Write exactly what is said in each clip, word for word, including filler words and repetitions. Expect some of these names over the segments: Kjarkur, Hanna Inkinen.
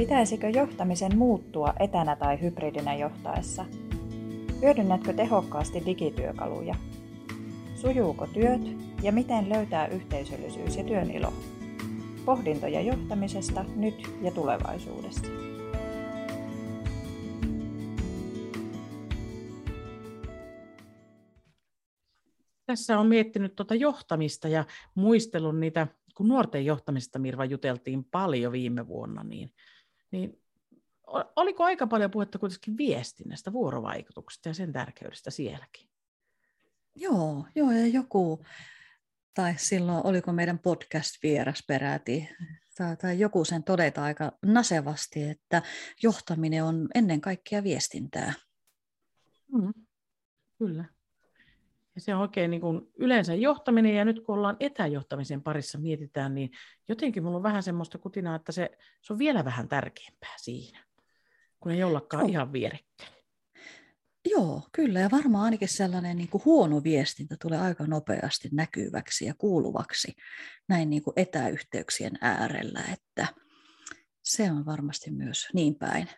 Pitäisikö johtamisen muuttua etänä tai hybridinä johtaessa? Hyödynnätkö tehokkaasti digityökaluja? Sujuuko työt ja miten löytää yhteisöllisyys ja työn ilo? Pohdintoja johtamisesta nyt ja tulevaisuudessa. Tässä on miettinyt tuota johtamista ja muistellut niitä, kun nuorten johtamisesta Mirva juteltiin paljon viime vuonna, niin, niin oliko aika paljon puhetta kuitenkin viestinnästä, vuorovaikutuksesta ja sen tärkeydestä sielläkin? Joo, joo ja joku, tai silloin oliko meidän podcast-vieras peräti, tai, tai joku sen todeta aika nasevasti, että johtaminen on ennen kaikkea viestintää. Mm, kyllä. Ja se on oikein niin kuin yleensä johtaminen, ja nyt kun ollaan etäjohtamisen parissa mietitään, niin jotenkin mulla on vähän semmoista kutinaa, että se, se on vielä vähän tärkeämpää siinä, kun ei ollakaan no. ihan vierekkäin. Joo, kyllä. Ja varmaan ainakin sellainen niin kuin huono viestintä tulee aika nopeasti näkyväksi ja kuuluvaksi näin niin kuin etäyhteyksien äärellä, että se on varmasti myös niin päin.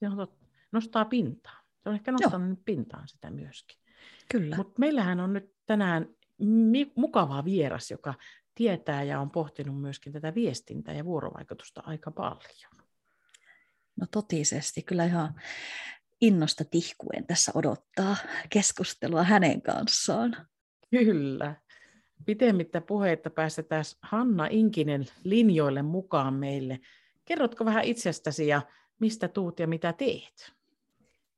Se nostaa pintaan. Se on ehkä nostanut Joo. pintaan sitä myöskin. Kyllä. Mut meillähän on nyt tänään mukava vieras, joka tietää ja on pohtinut myöskin tätä viestintää ja vuorovaikutusta aika paljon. No totisesti, kyllä ihan innosta tihkuen tässä odottaa keskustelua hänen kanssaan. Kyllä. Pitemmittä puheitta päästetään Hanna Inkinen linjoille mukaan meille. Kerrotko vähän itsestäsi ja mistä tuut ja mitä teet?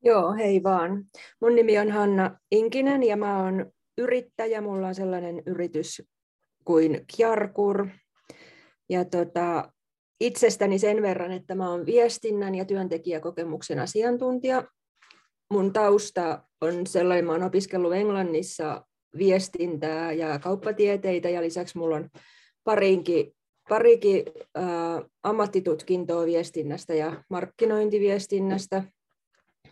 Joo, hei vaan. Mun nimi on Hanna Inkinen ja mä oon yrittäjä. Mulla on sellainen yritys kuin Kjarkur. Ja tota, itsestäni sen verran, että mä oon viestinnän ja työntekijäkokemuksen asiantuntija. Mun tausta on sellainen, mä oon opiskellut Englannissa viestintää ja kauppatieteitä ja lisäksi mulla on parinkin, parikin äh, ammattitutkintoa viestinnästä ja markkinointiviestinnästä.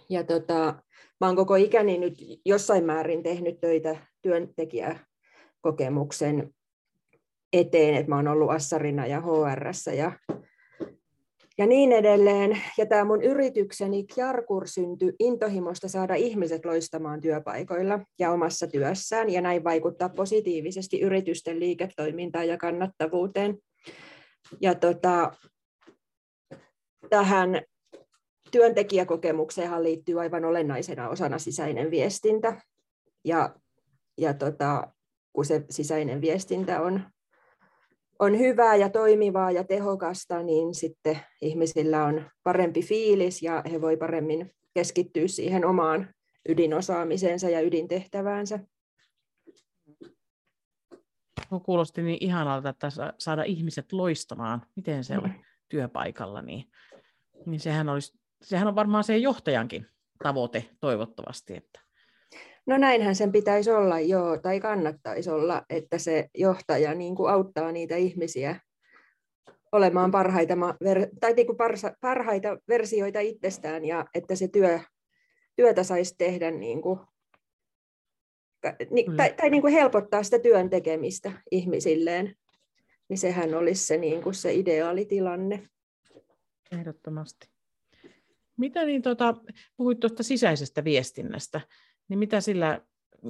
Ja tota, mä oon koko ikäni nyt jossain määrin tehnyt töitä työntekijäkokemuksen eteen, että mä oon ollut assarina ja H R:ssä ja, ja niin edelleen. Ja tämä mun yritykseni Kjarkur syntyi intohimosta saada ihmiset loistamaan työpaikoilla ja omassa työssään ja näin vaikuttaa positiivisesti yritysten liiketoimintaan ja kannattavuuteen. Ja tota, tähän työntekijäkokemukseenhan liittyy aivan olennaisena osana sisäinen viestintä, ja, ja tota, kun se sisäinen viestintä on, on hyvää ja toimivaa ja tehokasta, niin sitten ihmisillä on parempi fiilis ja he voi paremmin keskittyä siihen omaan ydinosaamiseensa ja ydintehtäväänsä. Kuulosti niin ihanalta, että saada ihmiset loistamaan, miten se on työpaikalla, niin, niin sehän olisi Sehän on varmaan se johtajankin tavoite toivottavasti. Että. No näinhän sen pitäisi olla, joo, tai kannattaisi olla, että se johtaja niin kuin auttaa niitä ihmisiä olemaan parhaita, tai niin kuin parhaita versioita itsestään, ja että se työ, työtä saisi tehdä, niin kuin, tai, tai niin kuin helpottaa sitä työn tekemistä ihmisilleen, niin sehän olisi se, niin kuin se ideaalitilanne. Ehdottomasti. Mitä niin tuota, puhuit tuosta sisäisestä viestinnästä, niin mitä sillä,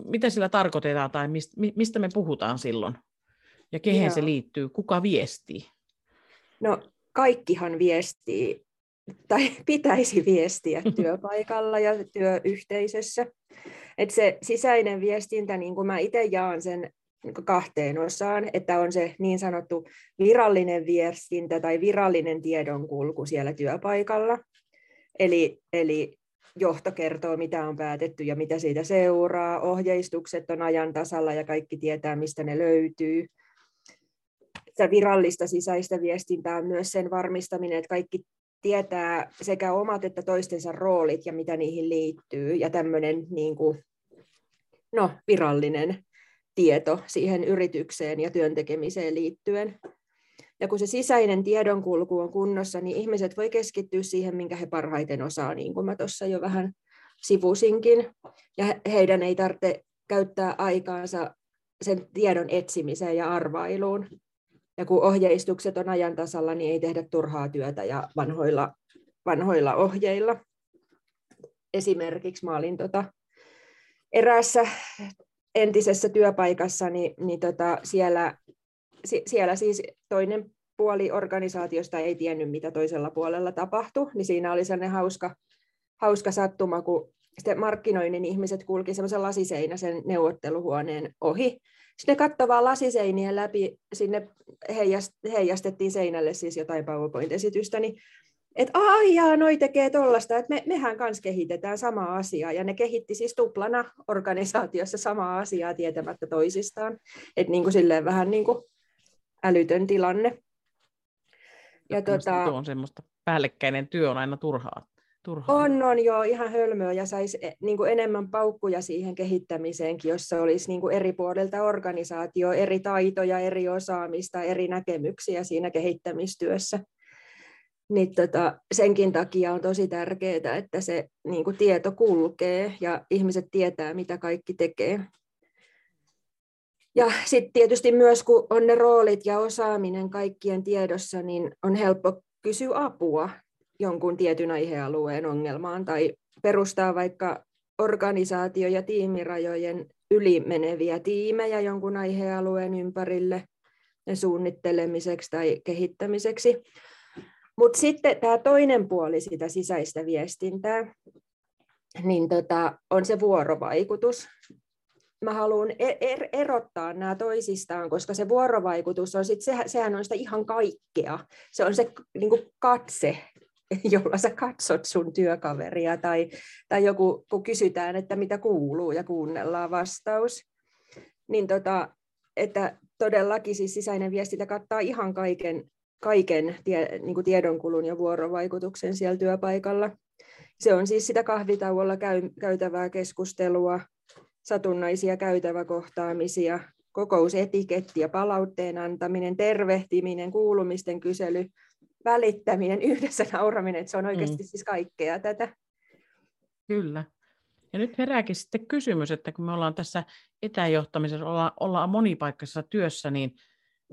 mitä sillä tarkoitetaan tai mistä me puhutaan silloin ja kehen Joo. se liittyy, kuka viestii? No kaikkihan viestii tai pitäisi viestiä työpaikalla ja työyhteisössä. Et se sisäinen viestintä, niin kuin mä itse jaan sen kahteen osaan, että on se niin sanottu virallinen viestintä tai virallinen tiedonkulku siellä työpaikalla. Eli, eli johto kertoo, mitä on päätetty ja mitä siitä seuraa. Ohjeistukset on ajan tasalla ja kaikki tietää, mistä ne löytyy. Sitä virallista sisäistä viestintää on myös sen varmistaminen, että kaikki tietää sekä omat että toistensa roolit ja mitä niihin liittyy. Ja tämmöinen niin kuin, no, virallinen tieto siihen yritykseen ja työntekemiseen liittyen. Ja kun se sisäinen tiedonkulku on kunnossa, niin ihmiset voi keskittyä siihen, minkä he parhaiten osaa, niin kuin mä tuossa jo vähän sivusinkin. Ja heidän ei tarvitse käyttää aikaansa sen tiedon etsimiseen ja arvailuun. ja kun ohjeistukset on ajan tasalla, niin ei tehdä turhaa työtä ja vanhoilla, vanhoilla ohjeilla. Esimerkiksi mä olin tota eräässä entisessä työpaikassa, niin, niin tota siellä, siellä siis toinen puoli organisaatiosta ei tiennyt, mitä toisella puolella tapahtui, niin siinä oli sellainen hauska, hauska sattuma, kun sitten markkinoinnin ihmiset kulki semmoisen lasiseinäisen neuvotteluhuoneen ohi. Sitten kattavaa lasiseinien läpi sinne heijastettiin seinälle siis jotain PowerPoint-esitystä, niin että aijaa, noi tekee tuollaista, että me, mehän kanssa kehitetään samaa asiaa, ja ne kehitti siis tuplana organisaatiossa samaa asiaa tietämättä toisistaan, että niin kuin silleen vähän niin kuin älytön tilanne. Ja tuota, tuo on semmoista, päällekkäinen työ on aina turhaa. Turhaa. On, on joo, ihan hölmöä, ja saisi niin kuin enemmän paukkuja siihen kehittämiseenkin, jos se olisi niin kuin eri puolelta organisaatio, eri taitoja, eri osaamista, eri näkemyksiä siinä kehittämistyössä. Niin tota, senkin takia on tosi tärkeää, että se niin kuin tieto kulkee ja ihmiset tietää, mitä kaikki tekee. Ja sitten tietysti myös, kun on ne roolit ja osaaminen kaikkien tiedossa, niin on helppo kysyä apua jonkun tietyn aihealueen ongelmaan tai perustaa vaikka organisaatio- ja tiimirajojen yli meneviä tiimejä jonkun aihealueen ympärille suunnittelemiseksi tai kehittämiseksi. Mutta sitten tämä toinen puoli sitä sisäistä viestintää, niin tota, on se vuorovaikutus. Mä haluan er- erottaa nämä toisistaan, koska se vuorovaikutus on sit, sehän, sehän on sitä ihan kaikkea. Se on se niinku katse, jolla sä katsot sun työkaveria, tai, tai joku, kun kysytään, että mitä kuuluu, ja kuunnellaan vastaus. Niin tota, että todellakin siis sisäinen viestintä kattaa ihan kaiken, kaiken tie, niin kuin tiedonkulun ja vuorovaikutuksen siellä työpaikalla. Se on siis sitä kahvitauolla käy, käytävää keskustelua, satunnaisia käytäväkohtaamisia, kokousetiketti ja palautteen antaminen, tervehtiminen, kuulumisten kysely, välittäminen, yhdessä nauraminen, että se on oikeasti mm. siis kaikkea tätä. Kyllä. Ja nyt herääkin sitten kysymys, että kun me ollaan tässä etäjohtamisessa, olla, ollaan monipaikkaisessa työssä, niin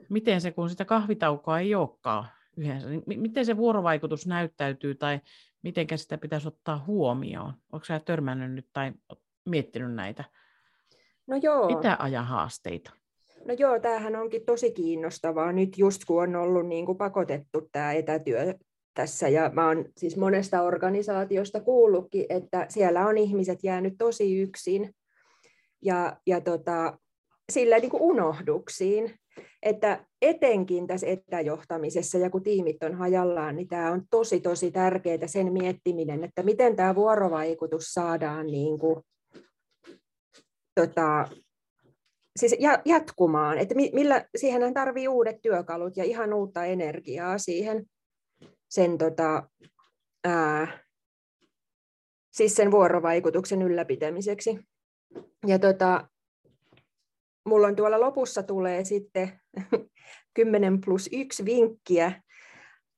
miten se, kun sitä kahvitaukoa ei olekaan yhdessä, niin miten se vuorovaikutus näyttäytyy tai miten sitä pitäisi ottaa huomioon? Oletko sinä törmännyt nyt tai miettinyt näitä no joo. etäajan haasteita? No joo, tämähän onkin tosi kiinnostavaa nyt just kun on ollut niin kuin pakotettu tämä etätyö tässä, ja mä oon siis monesta organisaatiosta kuullutkin, että siellä on ihmiset jäänyt tosi yksin ja, ja tota, sillä niin kuin unohduksiin, että etenkin tässä etäjohtamisessa ja kun tiimit on hajallaan, niin tämä on tosi tosi tärkeää sen miettiminen, että miten tämä vuorovaikutus saadaan niin kuin, tota, siis jatkumaan, että millä, siihenhän tarvii uudet työkalut ja ihan uutta energiaa siihen sen, tota, ää, siis sen vuorovaikutuksen ylläpitämiseksi. Ja tota, mulla on tuolla lopussa tulee sitten kymmenen plus yksi vinkkiä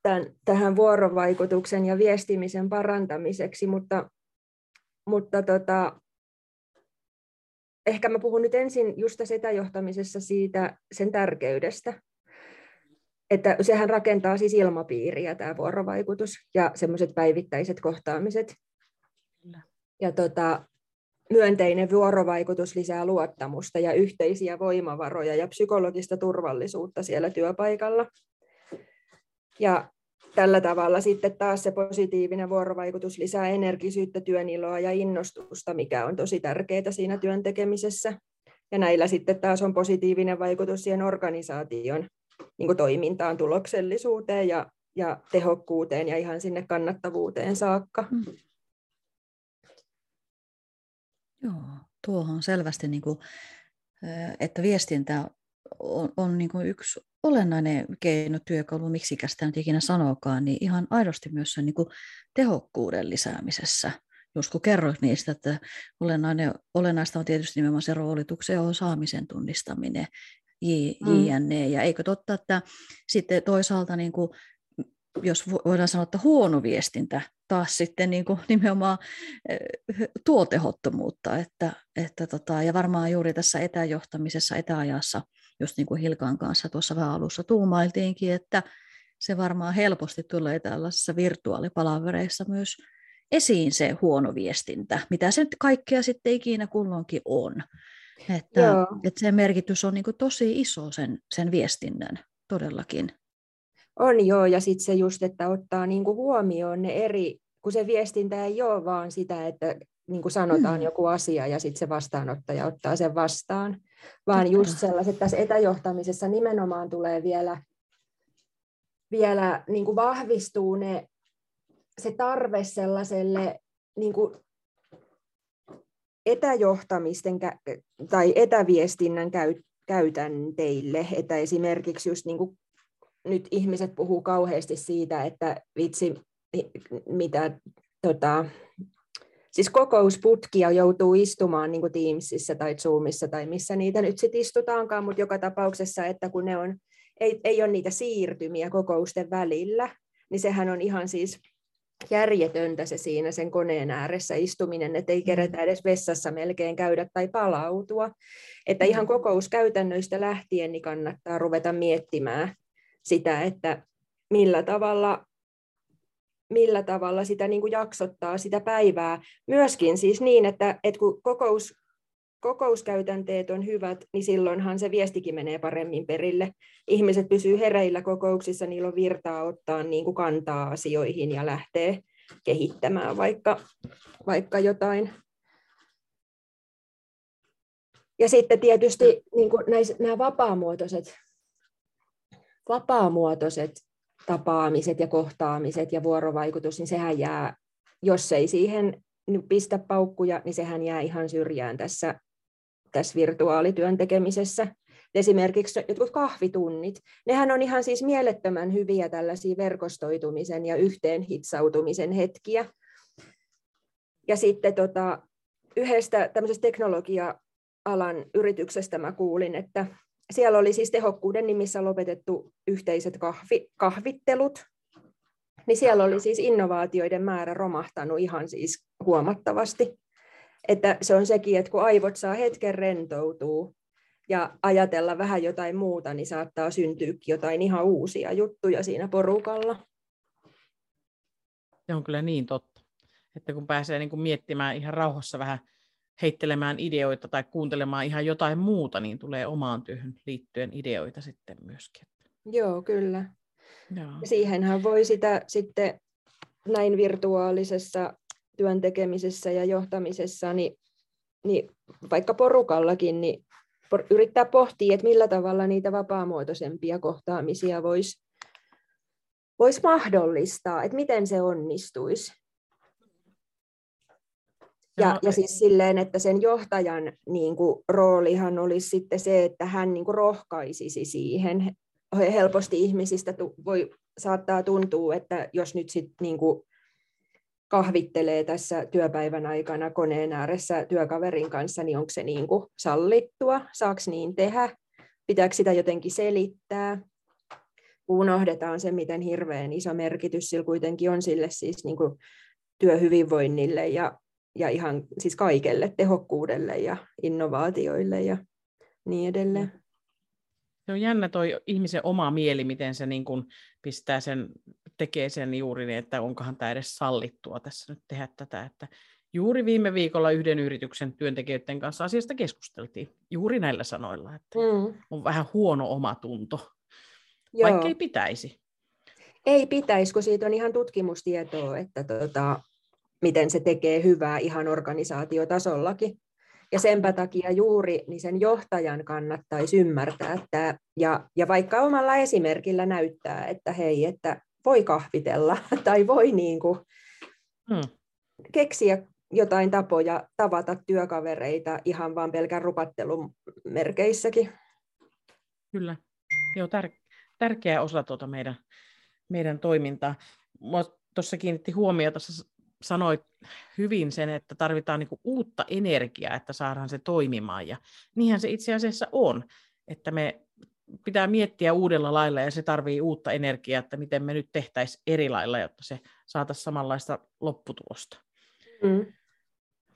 tämän, tähän vuorovaikutuksen ja viestimisen parantamiseksi, mutta, mutta tota, ehkä mä puhun nyt ensin just tässä etäjohtamisessa siitä sen tärkeydestä, että sehän rakentaa siis ilmapiiriä tämä vuorovaikutus ja semmoiset päivittäiset kohtaamiset. Kyllä. Ja tota, myönteinen vuorovaikutus lisää luottamusta ja yhteisiä voimavaroja ja psykologista turvallisuutta siellä työpaikalla. Ja tällä tavalla sitten taas se positiivinen vuorovaikutus lisää energisyyttä, työniloa ja innostusta, mikä on tosi tärkeää siinä työn tekemisessä. Ja näillä sitten taas on positiivinen vaikutus siihen organisaation niin kuin toimintaan, tuloksellisuuteen ja, ja tehokkuuteen ja ihan sinne kannattavuuteen saakka. Mm. Joo, tuohon on selvästi, niin kuin, että viestintä on, on niin kuin yksi olennainen keino, työkalu, miksikä sitä nyt ikinä sanookaan, niin ihan aidosti myös sen niin kuin tehokkuuden lisäämisessä. Jos kun kerroit niistä, että olennaista on tietysti nimenomaan se roolituksen ja osaamisen tunnistaminen, jne. Mm. Ja eikö totta, että sitten toisaalta, niin kuin, jos voidaan sanoa, että huono viestintä taas sitten niin kuin nimenomaan tuo tehottomuutta, että, että tota, ja varmaan juuri tässä etäjohtamisessa, etäajassa, just niin kuin Hilkan kanssa tuossa vähän alussa tuumailtiinkin, että se varmaan helposti tulee tällaisissa virtuaalipalavereissa myös esiin se huono viestintä, mitä se nyt kaikkea sitten ikinä kulloinkin on. Että, että se merkitys on niin kuin tosi iso sen, sen viestinnän todellakin. On joo, ja sitten se just, että ottaa niin kuin huomioon ne eri, kun se viestintä ei ole vaan sitä, että niin kuin sanotaan hmm. joku asia ja sitten se vastaanottaja ottaa sen vastaan, vaan Tätä. just sellaiset, tässä etäjohtamisessa nimenomaan tulee vielä, vielä niin kuin vahvistuu ne, se tarve sellaiselle niin kuin etäjohtamisten tai etäviestinnän käytänteille, että esimerkiksi just niin kuin nyt ihmiset puhuu kauheasti siitä, että vitsi, mitä tota, siis kokousputkia joutuu istumaan niin kuin Teamsissa tai Zoomissa tai missä niitä nyt sit istutaankaan, mutta joka tapauksessa, että kun ne on, ei, ei ole niitä siirtymiä kokousten välillä, niin sehän on ihan siis järjetöntä se siinä sen koneen ääressä istuminen, että ei kerätä edes vessassa melkein käydä tai palautua. Että ihan kokouskäytännöistä lähtien niin kannattaa ruveta miettimään sitä, että millä tavalla, millä tavalla sitä niin kuin jaksottaa sitä päivää. Myöskin siis niin, että, että kun kokous, kokouskäytänteet on hyvät, niin silloinhan se viestikin menee paremmin perille. Ihmiset pysyy hereillä kokouksissa, niillä on virtaa ottaa niin kuin kantaa asioihin ja lähtee kehittämään vaikka, vaikka jotain. Ja sitten tietysti niin kuin näis, nämä vapaamuotoiset vapaamuotoiset tapaamiset ja kohtaamiset ja vuorovaikutus, niin sehän jää, jos ei siihen pistä paukkuja, niin sehän jää ihan syrjään tässä, tässä virtuaalityön tekemisessä. Esimerkiksi jotkut kahvitunnit, nehän on ihan siis mielettömän hyviä tällaisia verkostoitumisen ja yhteen hitsautumisen hetkiä. Ja sitten tota, yhdestä tämmöisestä teknologia-alan yrityksestä mä kuulin, että siellä oli siis tehokkuuden nimissä lopetettu yhteiset kahvi, kahvittelut, niin siellä oli siis innovaatioiden määrä romahtanut ihan siis huomattavasti. Että se on sekin, että kun aivot saa hetken rentoutua ja ajatella vähän jotain muuta, niin saattaa syntyäkin jotain ihan uusia juttuja siinä porukalla. Se on kyllä niin totta, että kun pääsee niin kuin miettimään ihan rauhassa vähän, heittelemään ideoita tai kuuntelemaan ihan jotain muuta, niin tulee omaan työhön liittyen ideoita sitten myöskin. Joo, kyllä. Joo. Siihenhän voi sitä sitten näin virtuaalisessa työn tekemisessä ja johtamisessa, niin, niin vaikka porukallakin, niin yrittää pohtia, että millä tavalla niitä vapaamuotoisempia kohtaamisia voisi vois mahdollistaa, että miten se onnistuisi. Ja, ja siis silleen, että sen johtajan niin kuin, roolihan olisi sitten se, että hän niin kuin, rohkaisisi siihen. Helposti ihmisistä tu- voi, saattaa tuntua, että jos nyt sit, niin kuin, kahvittelee tässä työpäivän aikana koneen ääressä työkaverin kanssa, niin onko se niin kuin, sallittua? Saako niin tehdä? Pitääkö sitä jotenkin selittää? Unohdetaan se, miten hirveän iso merkitys sillä kuitenkin on sille siis, niin kuin, työhyvinvoinnille ja ja ihan siis kaikelle tehokkuudelle ja innovaatioille ja niin edelleen. Se on jännä toi ihmisen oma mieli, miten se niin kun pistää sen, tekee sen juuri niin, että onkohan tämä edes sallittua tässä nyt tehdä tätä. Että juuri viime viikolla yhden yrityksen työntekijöiden kanssa asiasta keskusteltiin juuri näillä sanoilla, että mm. on vähän huono omatunto, Joo. vaikka ei pitäisi. Ei pitäisi, kun siitä on ihan tutkimustietoa, että tuota... miten se tekee hyvää ihan organisaatiotasollakin. Ja senpä takia juuri niin sen johtajan kannattaisi ymmärtää tämä ja, ja vaikka omalla esimerkillä näyttää, että hei, että voi kahvitella tai voi niin kuin hmm. keksiä jotain tapoja tavata työkavereita ihan vaan pelkän rupattelun merkeissäkin. Kyllä, joo, tär- tärkeä osa tuota meidän, meidän toimintaa. Minua tuossa kiinnitti huomiota, sanoit hyvin sen, että tarvitaan niinku uutta energiaa, että saadaan se toimimaan. Ja niinhän se itse asiassa on, että me pitää miettiä uudella lailla ja se tarvii uutta energiaa, että miten me nyt tehtäisiin eri lailla, jotta se saataisiin samanlaista lopputulosta mm.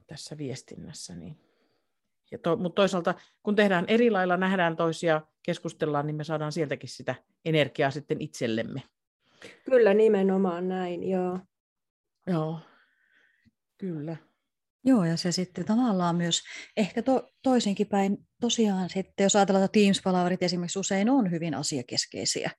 tässä viestinnässä. Niin. Ja to, mutta toisaalta, kun tehdään eri lailla, nähdään toisia, keskustellaan, niin me saadaan sieltäkin sitä energiaa sitten itsellemme. Kyllä, nimenomaan näin, joo. Joo, kyllä. Joo, ja se sitten tavallaan myös ehkä to, toisinkin päin tosiaan sitten, jos ajatellaan, että Teams-palaverit esimerkiksi usein on hyvin asiakeskeisiä,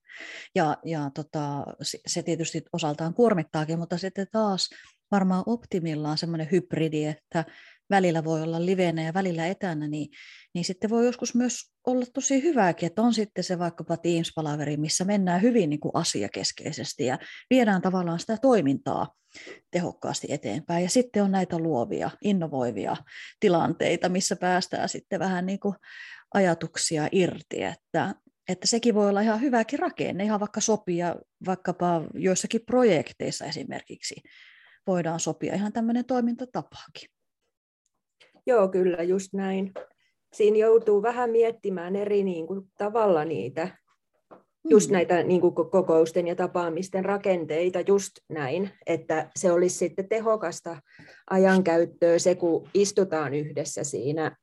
ja, ja tota, se tietysti osaltaan kuormittaakin, mutta sitten taas varmaan optimillaan semmoinen hybridi, että välillä voi olla livenä ja välillä etänä, niin, niin sitten voi joskus myös olla tosi hyvääkin, että on sitten se vaikkapa Teams-palaveri, missä mennään hyvin niin kuin asiakeskeisesti ja viedään tavallaan sitä toimintaa tehokkaasti eteenpäin. Ja sitten on näitä luovia, innovoivia tilanteita, missä päästään sitten vähän niin kuin ajatuksia irti, että, että sekin voi olla ihan hyväkin rakenne, ihan vaikka sopia vaikkapa joissakin projekteissa esimerkiksi voidaan sopia ihan tämmöinen toimintatapaakin. Joo, kyllä, just näin. Siinä joutuu vähän miettimään eri niin kuin, tavalla niitä, just näitä niin kuin, kokousten ja tapaamisten rakenteita, just näin, että se olisi sitten tehokasta ajankäyttöä se, kun istutaan yhdessä siinä,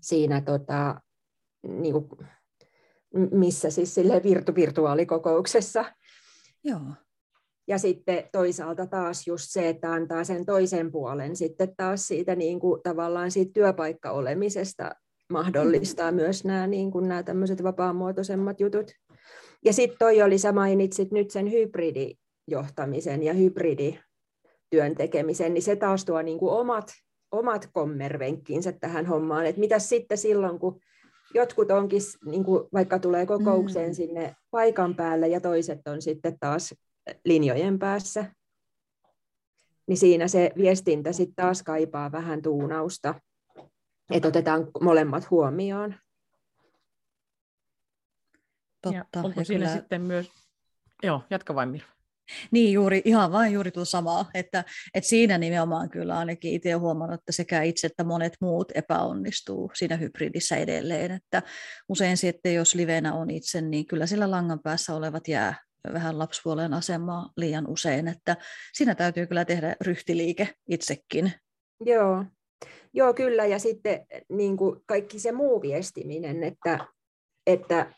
siinä tota, niin kuin, missä siis silleen virtu, virtuaalikokouksessa. Joo. Ja sitten toisaalta taas just se, että antaa sen toisen puolen sitten taas siitä niin kuin tavallaan siitä työpaikkaolemisesta mahdollistaa myös nämä, niin kuin nämä tämmöiset vapaamuotoisemmat jutut. Ja sitten toi oli, sä mainitsit nyt sen hybridijohtamisen ja hybridityön tekemisen, niin se taas tuo niin kuin omat, omat kommervenkkinsä tähän hommaan, että mitä sitten silloin, kun jotkut onkin, niin kuin vaikka tulee kokoukseen sinne paikan päälle ja toiset on sitten taas linjojen päässä, niin siinä se viestintä sitten taas kaipaa vähän tuunausta, että otetaan molemmat huomioon. Totta. Ja onko ja siinä kyllä... sitten myös, joo, jatka vain Mirva. Niin, juuri, ihan vain juuri tuo samaa, että, että siinä nimenomaan kyllä ainakin itse olen huomannut, että sekä itse että monet muut epäonnistuu siinä hybridissä edelleen, että usein sitten jos livenä on itse, niin kyllä sillä langan päässä olevat jää vähän lapsipuolen asemaa liian usein, että siinä täytyy kyllä tehdä ryhtiliike itsekin. Joo, Joo kyllä, ja sitten niin kuin kaikki se muu viestiminen, että, että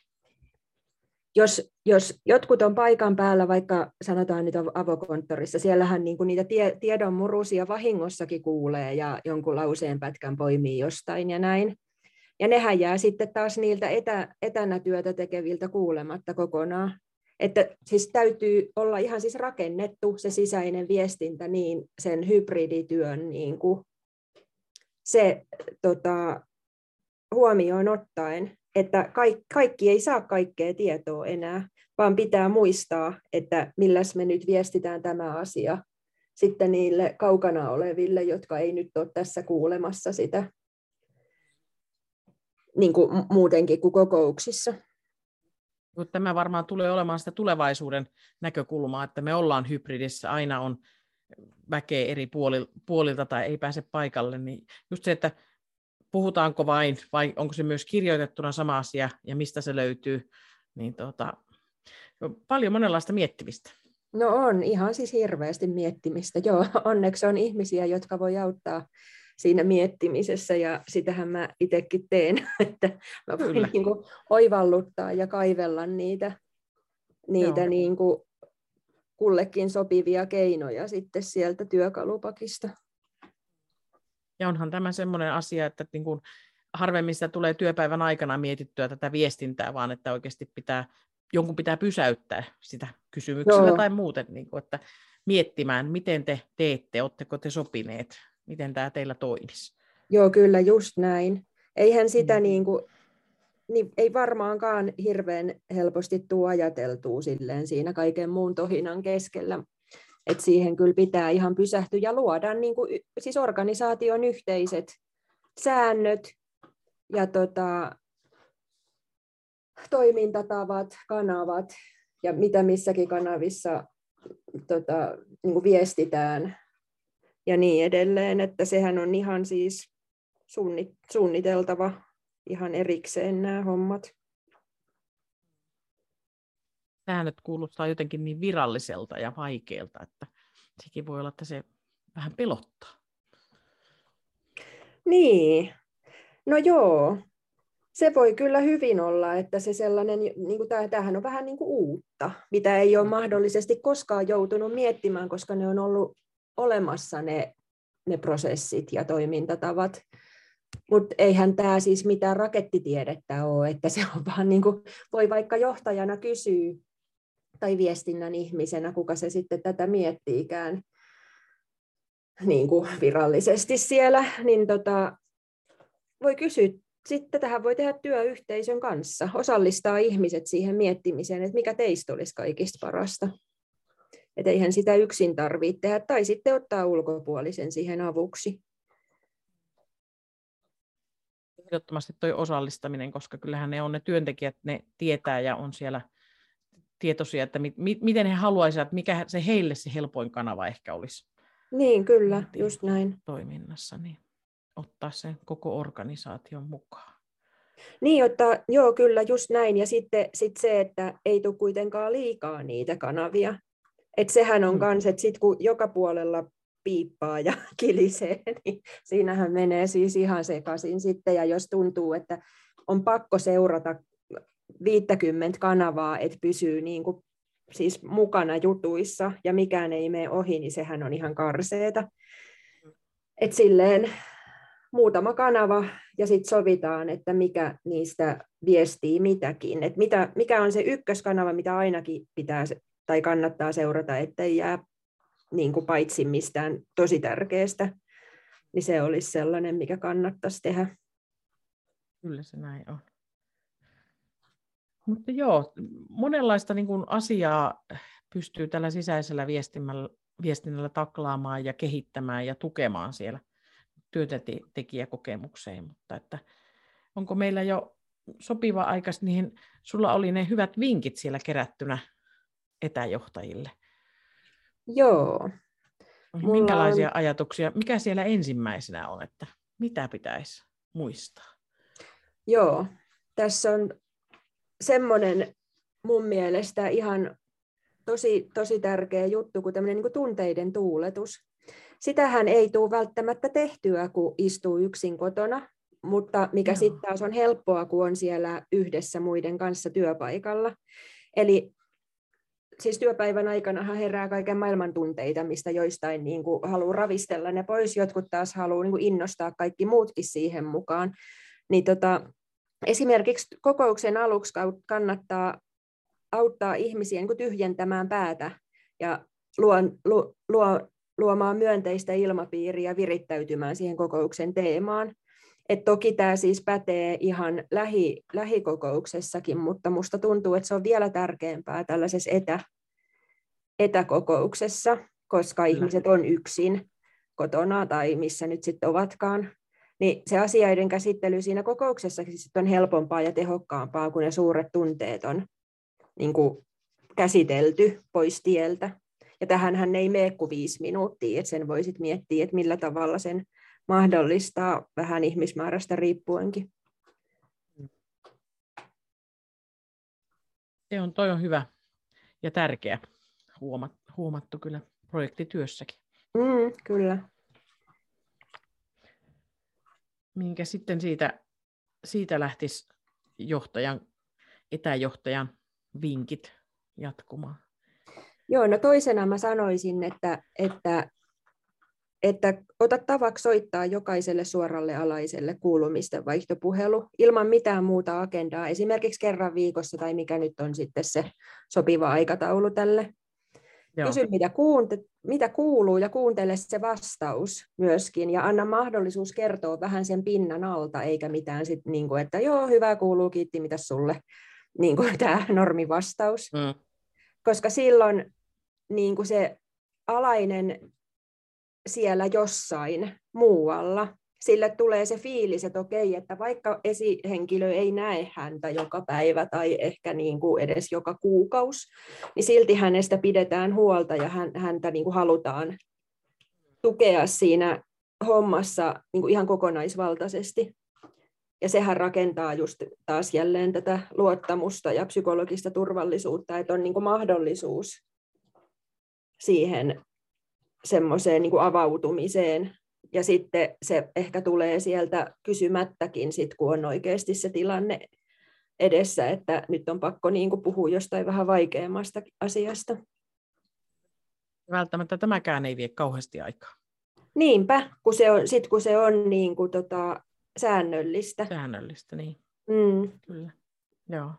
jos, jos jotkut on paikan päällä, vaikka sanotaan nyt avokonttorissa, siellähän niin kuin niitä tie, tiedonmurusia vahingossakin kuulee ja jonkun lauseen pätkän poimii jostain ja näin. Ja nehän jää sitten taas niiltä etä, etänä työtä tekeviltä kuulematta kokonaan. Että siis täytyy olla ihan siis rakennettu se sisäinen viestintä niin sen hybridityön niin kuin se tota, huomioon ottaen, että kaikki, kaikki ei saa kaikkea tietoa enää, vaan pitää muistaa, että milläs me nyt viestitään tämä asia sitten niille kaukana oleville, jotka ei nyt ole tässä kuulemassa sitä niin kuin muutenkin kuin kokouksissa. Tämä varmaan tulee olemaan sitä tulevaisuuden näkökulmaa, että me ollaan hybridissä, aina on väkeä eri puolilta tai ei pääse paikalle. Niin just se, että puhutaanko vain vai onko se myös kirjoitettuna sama asia ja mistä se löytyy, niin tota, paljon monenlaista miettimistä. No on, ihan siis hirveästi miettimistä. Joo, onneksi on ihmisiä, jotka voi auttaa siinä miettimisessä, ja sitähän mä itsekin teen, että mä voin niin kuin oivalluttaa ja kaivella niitä, niitä niin kuin kullekin sopivia keinoja sitten sieltä työkalupakista. Ja onhan tämä semmoinen asia, että niin kuin harvemmin sitä tulee työpäivän aikana mietittyä tätä viestintää, vaan että oikeasti pitää, jonkun pitää pysäyttää sitä kysymyksellä Joo. tai muuten, niin kuin, että miettimään, miten te teette, oletteko te sopineet. Miten tämä teillä toimisi? Joo, kyllä, just näin. Eihän sitä mm. niin kuin, niin ei varmaankaan hirveän helposti tule ajateltua silleen siinä kaiken muun tohinan keskellä. Et siihen kyllä pitää ihan pysähtyä ja luoda niin kuin, siis organisaation yhteiset säännöt ja tota, toimintatavat, kanavat ja mitä missäkin kanavissa tota, niin kuin viestitään. Ja niin edelleen, että sehän on ihan siis suunniteltava ihan erikseen nämä hommat. Säännöt kuulostaa jotenkin niin viralliselta ja vaikealta, että sekin voi olla, että se vähän pelottaa. Niin, No joo, se voi kyllä hyvin olla, että se sellainen, niin kuin tämähän on vähän niin kuin uutta, mitä ei ole mahdollisesti koskaan joutunut miettimään, koska ne on ollut olemassa ne, ne prosessit ja toimintatavat. Mutta eihän tämä siis mitään rakettitiedettä ole, että se on vaan niin kuin, voi vaikka johtajana kysyä tai viestinnän ihmisenä, kuka se sitten tätä miettiikään niin kuin virallisesti siellä, niin tota, voi kysyä. Sitten tähän voi tehdä työyhteisön kanssa, osallistaa ihmiset siihen miettimiseen, että mikä teistä olisi kaikista parasta. Et eihän sitä yksin tarvitse tehdä, tai sitten ottaa ulkopuolisen siihen avuksi. Ehdottomasti tuo osallistaminen, koska kyllähän ne on ne työntekijät, ne tietää ja on siellä tietoisia, että mi- miten he haluaisivat, mikä se heille se helpoin kanava ehkä olisi. Niin, kyllä, just näin. Toiminnassa, niin. Ottaa sen koko organisaation mukaan. Niin, ottaa, joo, kyllä, just näin. Ja sitten sit se, että ei tule kuitenkaan liikaa niitä kanavia. Että sehän on kans, että sitten kun joka puolella piippaa ja kilisee, niin siinähän menee siis ihan sekaisin sitten. Ja jos tuntuu, että on pakko seurata viisikymmentä kanavaa, että pysyy niin kuin, siis mukana jutuissa ja mikään ei mene ohi, niin sehän on ihan karseeta. Että silleen... Muutama kanava ja sitten sovitaan, että mikä niistä viestii mitäkin. Et mitä, mikä on se ykköskanava, mitä ainakin pitää tai kannattaa seurata, ettei jää niin kuin paitsi mistään tosi tärkeästä. Niin se olisi sellainen, mikä kannattaisi tehdä. Kyllä se näin on. Mutta joo, monenlaista niin kuin asiaa pystyy tällä sisäisellä viestinnällä, viestinnällä taklaamaan ja kehittämään ja tukemaan siellä. Työtekijäkokemukseen, mutta että onko meillä jo sopiva aika, niin sulla oli ne hyvät vinkit siellä kerättynä etäjohtajille. Joo. Minkälaisia on... ajatuksia, mikä siellä ensimmäisenä on, että mitä pitäisi muistaa? Joo, tässä on semmoinen mun mielestä ihan tosi, tosi tärkeä juttu, kun tämmöinen niin kuin tunteiden tuuletus. Sitähän ei tule välttämättä tehtyä, kun istuu yksin kotona, mutta mikä sitten taas on helppoa, kun on siellä yhdessä muiden kanssa työpaikalla. Eli siis työpäivän aikanahan herää kaiken maailman tunteita, mistä joistain niin kuin haluaa ravistella ne pois, jotkut taas haluaa niin kuin innostaa kaikki muutkin siihen mukaan. Niin tota, esimerkiksi kokouksen aluksi kannattaa auttaa ihmisiä niin kuin tyhjentämään päätä ja luo... luo luomaan myönteistä ilmapiiriä ja virittäytymään siihen kokouksen teemaan. Et toki tämä siis pätee ihan lähi, lähikokouksessakin, mutta minusta tuntuu, että se on vielä tärkeämpää tällaisessa etä, etäkokouksessa, koska ihmiset on yksin kotona tai missä nyt sitten ovatkaan. Niin se asioiden käsittely siinä kokouksessakin sit on helpompaa ja tehokkaampaa, kun ne suuret tunteet on niin kuin käsitelty pois tieltä. Ja tähänhän ei mene kuin viisi minuuttia, että sen voisit miettiä, että millä tavalla sen mahdollistaa vähän ihmismäärästä riippuenkin. Se on, toi on hyvä ja tärkeä. Huomattu kyllä projektityössäkin. Mm, kyllä. Minkä sitten siitä, siitä lähtisi johtajan, etäjohtajan vinkit jatkumaan? Joo, no toisena mä sanoisin, että, että, että ota tavaksi soittaa jokaiselle suoralle alaiselle kuulumisten vaihtopuhelu ilman mitään muuta agendaa, esimerkiksi kerran viikossa tai mikä nyt on sitten se sopiva aikataulu tälle. Joo. Kysy, mitä, kuunte, mitä kuuluu ja kuuntele se vastaus myöskin ja anna mahdollisuus kertoa vähän sen pinnan alta, eikä mitään sitten, niin kuin, että joo, hyvä kuuluu, kiitti, mitäs sulle, niin kuin tämä normivastaus. Mm. Koska silloin niin kuin se alainen siellä jossain muualla, sille tulee se fiilis, että okei, että vaikka esihenkilö ei näe häntä joka päivä tai ehkä niin kuin edes joka kuukausi, niin silti hänestä pidetään huolta ja häntä niin kuin halutaan tukea siinä hommassa niin kuin ihan kokonaisvaltaisesti. Ja sehän rakentaa just taas jälleen tätä luottamusta ja psykologista turvallisuutta, että on niin kuin mahdollisuus siihen semmoiseen niin kuin avautumiseen ja sitten se ehkä tulee sieltä kysymättäkin, sit, kun on oikeasti se tilanne edessä, että nyt on pakko niin kuin puhua jostain vähän vaikeammasta asiasta. Välttämättä tämäkään ei vie kauheasti aikaa. Niinpä, kun se on, sit kun se on niin kuin tota, säännöllistä. Säännöllistä, niin. Mm. Kyllä, joo.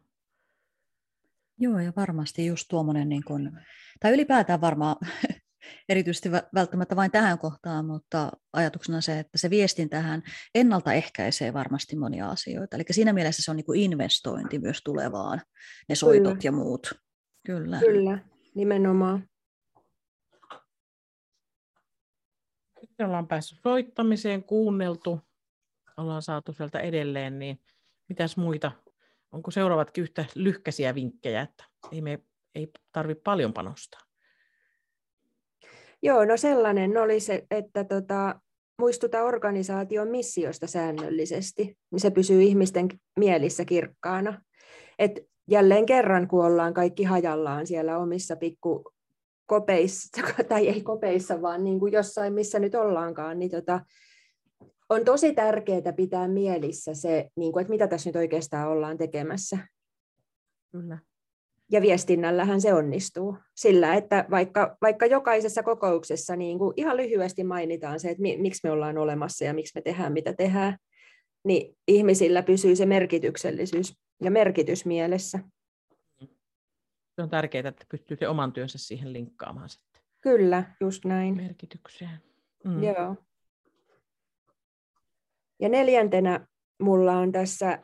Joo, ja varmasti just tuommoinen, niin kuin, tai ylipäätään varmaan erityisesti välttämättä vain tähän kohtaan, mutta ajatuksena se, että se viestintähän ennaltaehkäisee varmasti monia asioita. Eli siinä mielessä se on niin kuin investointi myös tulevaan, ne soitot Kyllä. ja muut. Kyllä, Kyllä nimenomaan. Sitten ollaan päässyt soittamiseen, kuunneltu, ollaan saatu sieltä edelleen, niin mitäs muita? Onko seuraavatkin yhtä lyhkäisiä vinkkejä, että ei, me, ei tarvitse paljon panostaa? Joo, no sellainen oli se, että tota, muistuta organisaation missiosta säännöllisesti, niin se pysyy ihmisten mielissä kirkkaana. Et jälleen kerran, kun ollaan kaikki hajallaan siellä omissa pikkukopeissa, tai ei kopeissa, vaan niin kuin jossain, missä nyt ollaankaan, niin tota, on tosi tärkeää pitää mielissä se, että mitä tässä nyt oikeastaan ollaan tekemässä. Kyllä. Ja viestinnällähän se onnistuu sillä, että vaikka, vaikka jokaisessa kokouksessa niin kuin ihan lyhyesti mainitaan se, että miksi me ollaan olemassa ja miksi me tehdään, mitä tehdään, niin ihmisillä pysyy se merkityksellisyys ja merkitys mielessä. Se on tärkeää, että pystyy se oman työnsä siihen linkkaamaan sitten. Kyllä, just näin. Merkitykseen. Mm. Joo. Ja neljäntenä mulla on tässä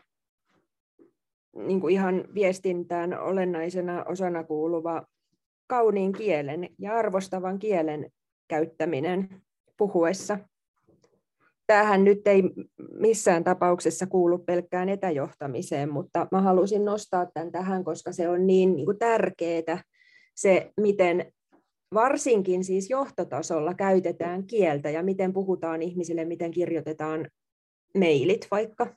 niin kuin ihan viestintään olennaisena osana kuuluva kauniin kielen ja arvostavan kielen käyttäminen puhuessa. Tämähän nyt ei missään tapauksessa kuulu pelkkään etäjohtamiseen, mutta mä halusin nostaa tämän tähän, koska se on niin, niin kuin tärkeää se, miten varsinkin siis johtotasolla käytetään kieltä ja miten puhutaan ihmisille, miten kirjoitetaan mailit vaikka.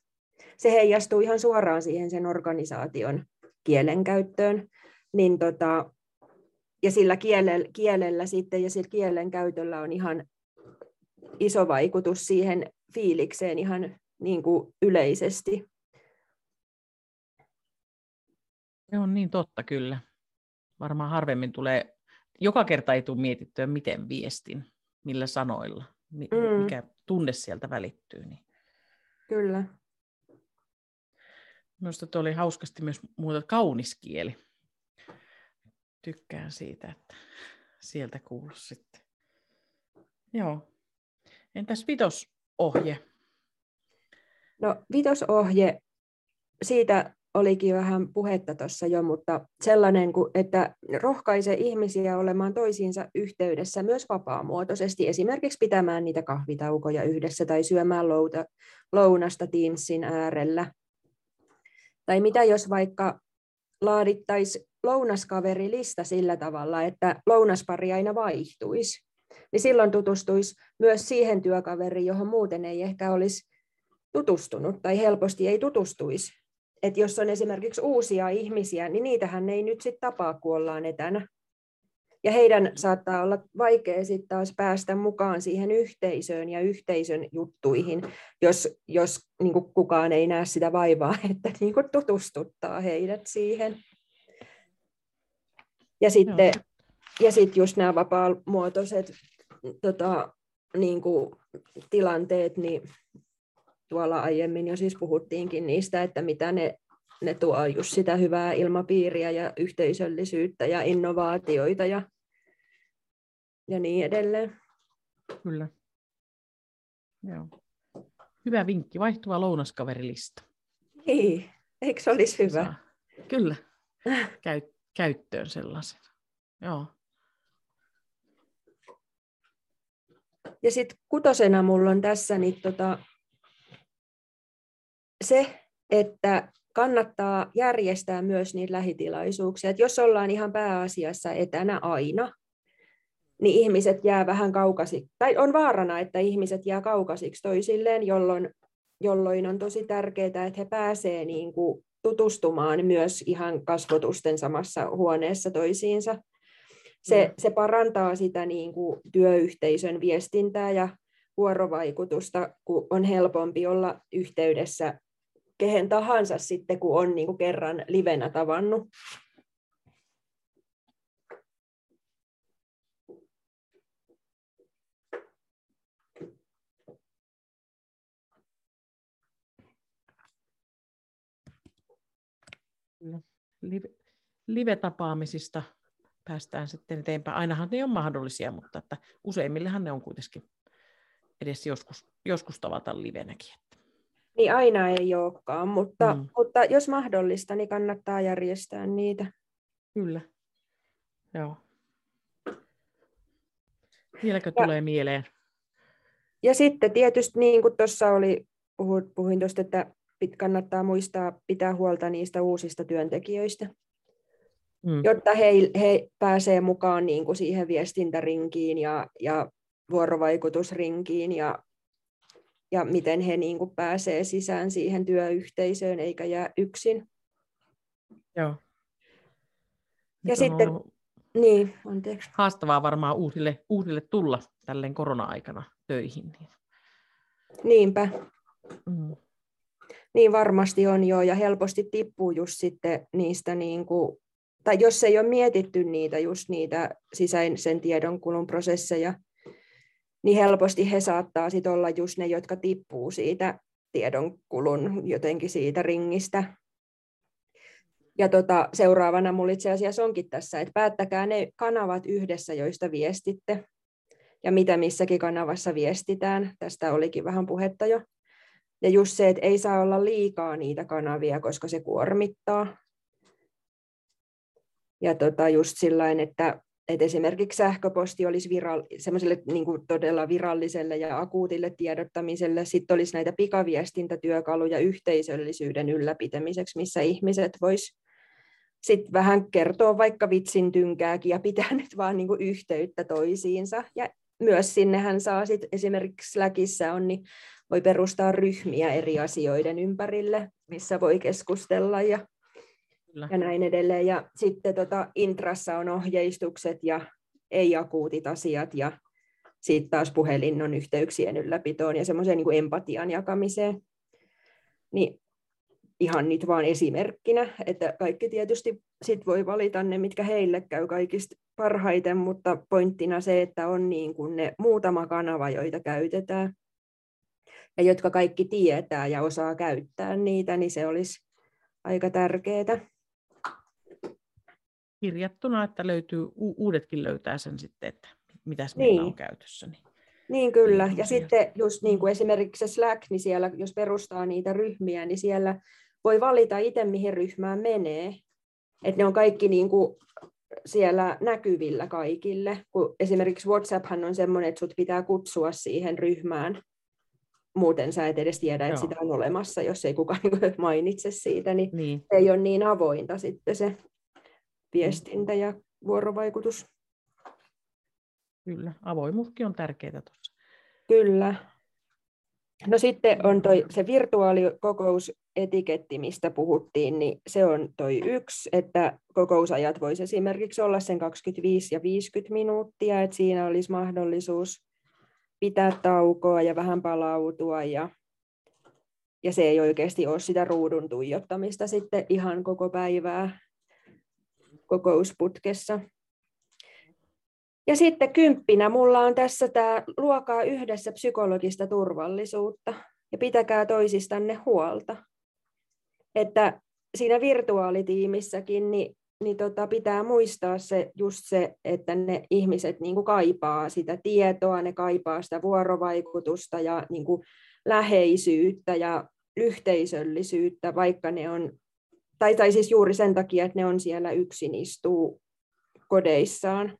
Se heijastuu ihan suoraan siihen sen organisaation kielenkäyttöön. Niin tota, ja sillä kielellä, kielellä sitten ja sillä kielen käytöllä on ihan iso vaikutus siihen fiilikseen ihan niin kuin yleisesti. Se on niin totta kyllä. Varmaan harvemmin tulee... Joka kerta ei tule mietittyä, miten viestin, millä sanoilla, mikä mm. tunne sieltä välittyy. Niin. Kyllä. Minusta tuo oli hauskasti myös muuta kaunis kieli. Tykkään siitä, että sieltä kuuluu sitten. Joo. Entäs vitosohje? No vitosohje, siitä... Olikin vähän puhetta tuossa jo, mutta sellainen, että rohkaise ihmisiä olemaan toisiinsa yhteydessä myös vapaamuotoisesti, esimerkiksi pitämään niitä kahvitaukoja yhdessä tai syömään lounasta Teamsin äärellä. Tai mitä jos vaikka laadittaisiin lounaskaverilista sillä tavalla, että lounaspari aina vaihtuisi, niin silloin tutustuisi myös siihen työkaveriin, johon muuten ei ehkä olisi tutustunut tai helposti ei tutustuisi. Että jos on esimerkiksi uusia ihmisiä, niin niitähän ei nyt sitten tapaa, kun ollaan etänä. Ja heidän saattaa olla vaikea sitten taas päästä mukaan siihen yhteisöön ja yhteisön juttuihin, jos, jos niin kuin kukaan ei näe sitä vaivaa, että niin kuin tutustuttaa heidät siihen. Ja sitten ja sit just nämä vapaamuotoiset tota, niin kuin tilanteet, niin... Tuolla aiemmin jo siis puhuttiinkin niistä, että mitä ne, ne tuo just sitä hyvää ilmapiiriä ja yhteisöllisyyttä ja innovaatioita ja, ja niin edelleen. Kyllä. Joo. Hyvä vinkki, vaihtuva lounaskaverilista. Niin, eikö se olisi hyvä? Saa. Kyllä, Käyt, käyttöön sellaisen. Joo. Ja sitten kutosena mulla on tässä niin tota... se, että kannattaa järjestää myös niitä lähitilaisuuksia. Että jos ollaan ihan pääasiassa etänä aina, niin ihmiset jää vähän kaukaisiksi. Tai on vaarana, että ihmiset jää kaukaisiksi toisilleen, jolloin, jolloin on tosi tärkeää, että he pääsevät niin kuin tutustumaan myös ihan kasvotusten samassa huoneessa toisiinsa. Se, se parantaa sitä niin kuin työyhteisön viestintää ja vuorovaikutusta, kun on helpompi olla yhteydessä kehen tahansa sitten, kun on niin kuin kerran livenä tavannut. Live-tapaamisista päästään sitten eteenpäin. Ainahan ne on mahdollisia, mutta että useimmillehan ne on kuitenkin edes joskus, joskus tavata livenäkin. Niin aina ei olekaan, mutta, mm. mutta jos mahdollista, niin kannattaa järjestää niitä. Kyllä, joo. Vieläkö ja, tulee mieleen? Ja sitten tietysti, niin kuin tuossa oli, puhuin, puhuin tuosta, että kannattaa muistaa pitää huolta niistä uusista työntekijöistä, mm. jotta he, he pääsee mukaan niin kuin siihen viestintärinkiin ja, ja vuorovaikutusrinkiin ja, ja miten he niin kuin pääsee sisään siihen työyhteisöön eikä jää yksin. Joo. Ja sitten on niin, anteeksi. Haastavaa varmaan uudelle, uudelle tulla tälleen korona-aikana töihin. Niinpä. Mm. Niin varmasti on joo, ja helposti tippuu just sitten niistä, niin kuin, tai jos ei ole mietitty niitä, just niitä sisäisen tiedonkulun prosesseja, niin helposti he saattaa sitten olla just ne, jotka tippuu siitä tiedonkulun jotenkin siitä ringistä. Ja tota, seuraavana mulla itse asiassa onkin tässä, että päättäkää ne kanavat yhdessä, joista viestitte, ja mitä missäkin kanavassa viestitään. Tästä olikin vähän puhetta jo. Ja just se, että ei saa olla liikaa niitä kanavia, koska se kuormittaa. Ja tota just sillain, että, että esimerkiksi sähköposti olisi viral- semmoiselle niin kuin todella viralliselle ja akuutille tiedottamiselle. Sitten olisi näitä pikaviestintätyökaluja yhteisöllisyyden ylläpitämiseksi, missä ihmiset vois sitten vähän kertoa vaikka vitsin tynkääkin ja pitää nyt vaan niin kuin yhteyttä toisiinsa. Ja myös sinnehän saa sitten esimerkiksi Slackissa on, niin voi perustaa ryhmiä eri asioiden ympärille, missä voi keskustella ja, ja näin edelleen. Ja sitten tota, Intrassa on ohjeistukset ja ei-akuutit asiat ja sitten taas puhelin on yhteyksien ylläpitoon ja semmoiseen niin kuin empatian jakamiseen. Niin ihan nyt vaan esimerkkinä, että kaikki tietysti sit voi valita ne, mitkä heille käy kaikista parhaiten, mutta pointtina se, että on niin kuin ne muutama kanava, joita käytetään. Ja jotka kaikki tietää ja osaa käyttää niitä, niin se olisi aika tärkeää. Kirjattuna, että löytyy, uudetkin löytää sen sitten, että mitäs niin meillä on käytössä. Niin, niin kyllä. Ja, ja sitten just niin kuin esimerkiksi se Slack, niin siellä, jos perustaa niitä ryhmiä, niin siellä voi valita itse, mihin ryhmään menee. Että ne on kaikki niin kuin siellä näkyvillä kaikille. Kun esimerkiksi WhatsApphan on semmoinen, että sut pitää kutsua siihen ryhmään. Muuten sä et edes tiedä, että Joo. sitä on olemassa, jos ei kukaan mainitse siitä, niin, niin se ei ole niin avointa sitten se viestintä ja vuorovaikutus. Kyllä, avoimuuskin on tärkeää tuossa. Kyllä. No sitten on toi, se virtuaalikokousetiketti, mistä puhuttiin, niin se on toi yksi, että kokousajat voisi esimerkiksi olla sen kaksikymmentäviisi ja viisikymmentä minuuttia, että siinä olisi mahdollisuus pitää taukoa ja vähän palautua, ja, ja se ei oikeasti ole sitä ruudun tuijottamista sitten ihan koko päivää kokousputkessa. Ja sitten kymppinä mulla on tässä tämä luokaa yhdessä psykologista turvallisuutta ja pitäkää toisistanne huolta. Että siinä virtuaalitiimissäkin niin Niin tota, pitää muistaa se, just se, että ne ihmiset niin kuin kaipaa sitä tietoa, ne kaipaa sitä vuorovaikutusta ja niin kuin läheisyyttä ja yhteisöllisyyttä, vaikka ne on, tai, tai siis juuri sen takia, että ne on siellä yksin istuu kodeissaan.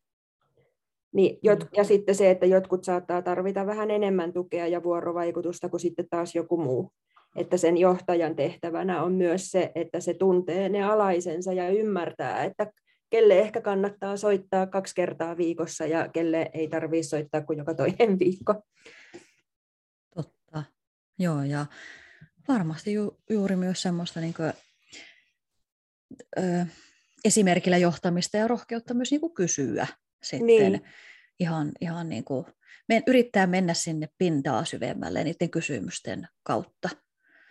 Niin, jot, ja sitten se, että jotkut saattaa tarvita vähän enemmän tukea ja vuorovaikutusta kuin sitten taas joku muu. Että sen johtajan tehtävänä on myös se, että se tuntee ne alaisensa ja ymmärtää, että kelle ehkä kannattaa soittaa kaksi kertaa viikossa ja kelle ei tarvitse soittaa kuin joka toinen viikko. Totta. Joo, ja varmasti ju- juuri myös semmoista niinku, ö, esimerkillä johtamista ja rohkeutta myös niinku kysyä sitten. Niin. ihan, ihan niin kuin, me yrittää mennä sinne pintaa syvemmälle niiden kysymysten kautta.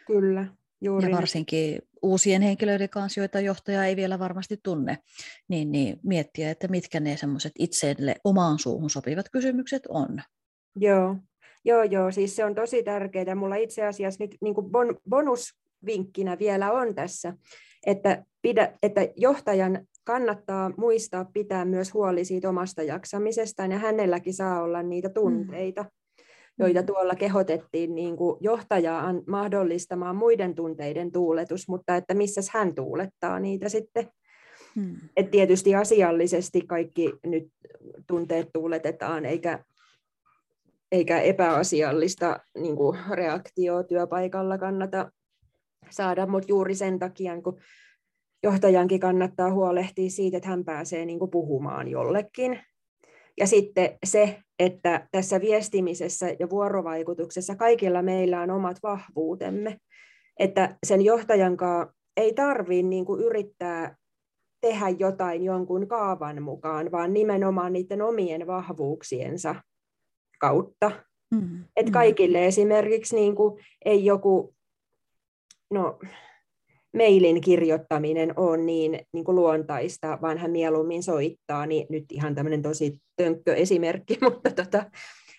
Kyllä, juuri. Ja varsinkin uusien henkilöiden kanssa, joita johtaja ei vielä varmasti tunne, niin, niin miettiä, että mitkä ne semmoiset itselle omaan suuhun sopivat kysymykset on. Joo, joo, joo. Siis se on tosi tärkeää. Mulla itse asiassa nyt niin kuin bon, bonusvinkkinä vielä on tässä, että, pidä, että johtajan kannattaa muistaa pitää myös huoli siitä omasta jaksamisestaan, ja hänelläkin saa olla niitä tunteita, joita tuolla kehotettiin niin kuin johtajaa mahdollistamaan muiden tunteiden tuuletus, mutta että missäs hän tuulettaa niitä sitten. Hmm. Et tietysti asiallisesti kaikki nyt tunteet tuuletetaan, eikä, eikä epäasiallista niin kuin reaktioa työpaikalla kannata saada, mutta juuri sen takia, kun johtajankin kannattaa huolehtia siitä, että hän pääsee niin kuin puhumaan jollekin. Ja sitten se, että tässä viestimisessä ja vuorovaikutuksessa kaikilla meillä on omat vahvuutemme. Että sen johtajan kanssa ei tarvitse niin kuin yrittää tehdä jotain jonkun kaavan mukaan, vaan nimenomaan niiden omien vahvuuksiensa kautta. Mm-hmm. Että kaikille esimerkiksi niin kuin ei joku... No, mailin kirjoittaminen on niin, niin kuin luontaista, vaan hän mieluummin soittaa, niin nyt ihan tämmöinen tosi tönkköesimerkki, mutta tota,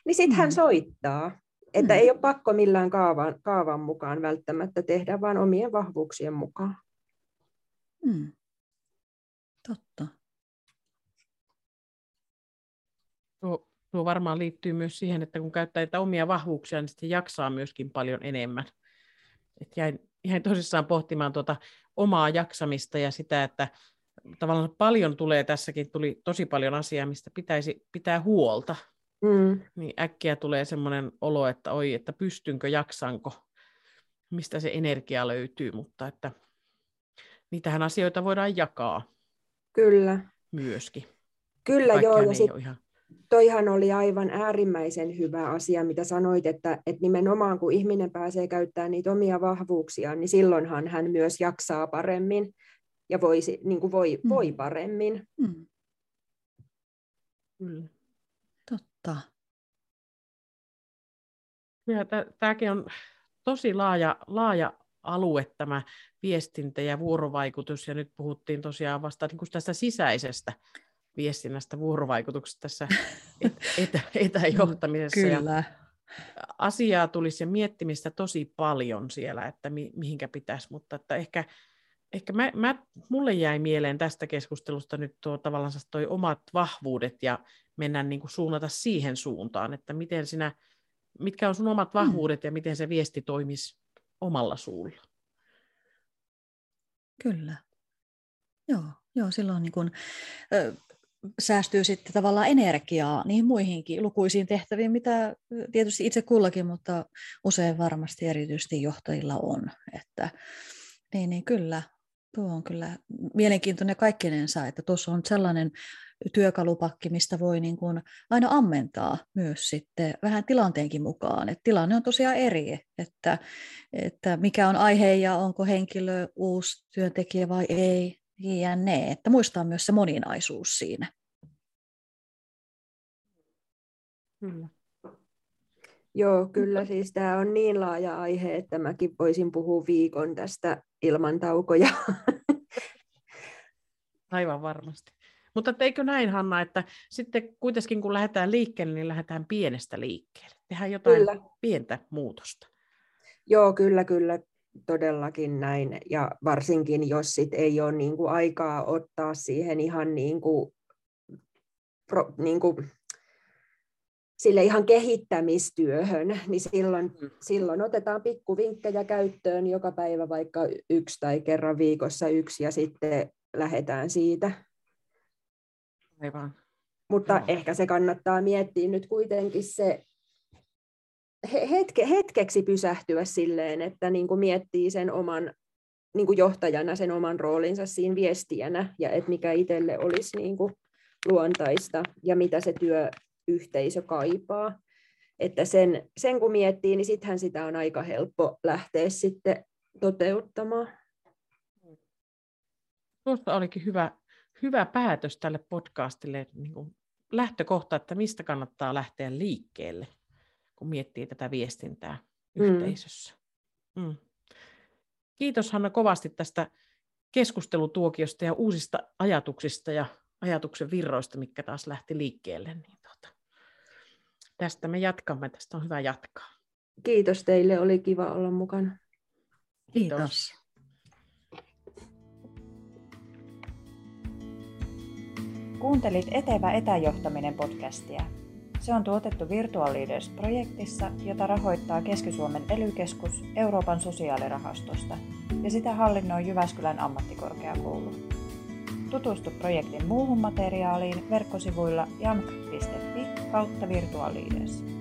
niin sitten hän soittaa, että ei ole pakko millään kaavan, kaavan mukaan välttämättä tehdä, vaan omien vahvuuksien mukaan. Hmm. Totta. Tuo, tuo varmaan liittyy myös siihen, että kun käyttää omia vahvuuksia, niin sitten jaksaa myöskin paljon enemmän. Et jäin Jäin tosissaan pohtimaan tuota omaa jaksamista ja sitä, että tavallaan paljon tulee tässäkin, tuli tosi paljon asiaa, mistä pitäisi pitää huolta. Mm. Niin äkkiä tulee semmoinen olo, että oi, että pystynkö, jaksanko, mistä se energia löytyy, mutta että niitähän asioita voidaan jakaa. Kyllä. Myöskin. Kyllä, joo. Ja sit ihan... toihan oli aivan äärimmäisen hyvä asia, mitä sanoit, että, että nimenomaan kun ihminen pääsee käyttämään niitä omia vahvuuksiaan, niin silloinhan hän myös jaksaa paremmin ja voi, niin kuin voi, mm. voi paremmin. Mm. Kyllä. Totta. Tämäkin on tosi laaja, laaja alue, tämä viestintä ja vuorovaikutus, ja nyt puhuttiin tosiaan vasta niin kuin tästä sisäisestä viestinnästä, vuorovaikutuksesta tässä etä, etäjohtamisessa. Kyllä. Ja asiaa tulisi ja miettimistä tosi paljon siellä, että mi, mihinkä pitäisi, mutta että ehkä, ehkä mä, mä, mulle jäi mieleen tästä keskustelusta nyt tuo tavallaan toi omat vahvuudet ja mennään niin kuin suunnata siihen suuntaan, että miten sinä, mitkä on sun omat vahvuudet mm. ja miten se viesti toimisi omalla suulla. Kyllä. Joo, joo silloin niin kuin... Ö, säästyy sitten tavallaan energiaa niihin muihinkin lukuisiin tehtäviin, mitä tietysti itse kullakin, mutta usein varmasti erityisesti johtajilla on. Että, niin, niin kyllä, tuo on kyllä mielenkiintoinen kaikkinensa, että tuossa on sellainen työkalupakki, mistä voi niin kuin aina ammentaa myös sitten vähän tilanteenkin mukaan. Että tilanne on tosiaan eri, että, että mikä on aihe ja onko henkilö uusi työntekijä vai ei. Ja ne, että muistaa myös se moninaisuus siinä. Kyllä. Joo, kyllä siis tämä on niin laaja aihe, että mäkin voisin puhua viikon tästä ilman taukoja. Aivan varmasti. Mutta eikö näin, Hanna, että sitten kuitenkin kun lähdetään liikkeelle, niin lähdetään pienestä liikkeelle. Tehdään jotain kyllä. pientä muutosta. Joo, kyllä, kyllä. Todellakin näin, ja varsinkin jos sit ei ole niinku aikaa ottaa siihen ihan niinku, pro, niinku, sille ihan kehittämistyöhön, niin silloin, silloin otetaan pikkuvinkkejä käyttöön joka päivä vaikka yksi tai kerran viikossa yksi ja sitten lähdetään siitä. Aivan. Mutta Aivan. ehkä se kannattaa miettiä nyt kuitenkin se, Hetke, hetkeksi pysähtyä silleen, että niin kuin miettii sen oman niin kuin johtajana, sen oman roolinsa siinä viestijänä, ja että mikä itselle olisi niin kuin luontaista ja mitä se työyhteisö kaipaa. Että sen, sen kun miettii, niin sittenhän sitä on aika helppo lähteä sitten toteuttamaan. Tuosta olikin hyvä, hyvä päätös tälle podcastille, niin kuin lähtökohta, että mistä kannattaa lähteä liikkeelle, kun miettii tätä viestintää mm. yhteisössä. Mm. Kiitos Hanna kovasti tästä keskustelutuokiosta ja uusista ajatuksista ja ajatuksen virroista, mitkä taas lähti liikkeelle. Niin tuota, tästä me jatkamme, tästä on hyvä jatkaa. Kiitos teille, oli kiva olla mukana. Kiitos. Kiitos. Kuuntelit Etevä etäjohtaminen podcastia. Se on tuotettu Virtual Leaders-projektissa, jota rahoittaa Keski-Suomen E L Y-keskus Euroopan sosiaalirahastosta ja sitä hallinnoi Jyväskylän ammattikorkeakoulu. Tutustu projektin muuhun materiaaliin verkkosivuilla jamk piste fi kautta virtual leaders.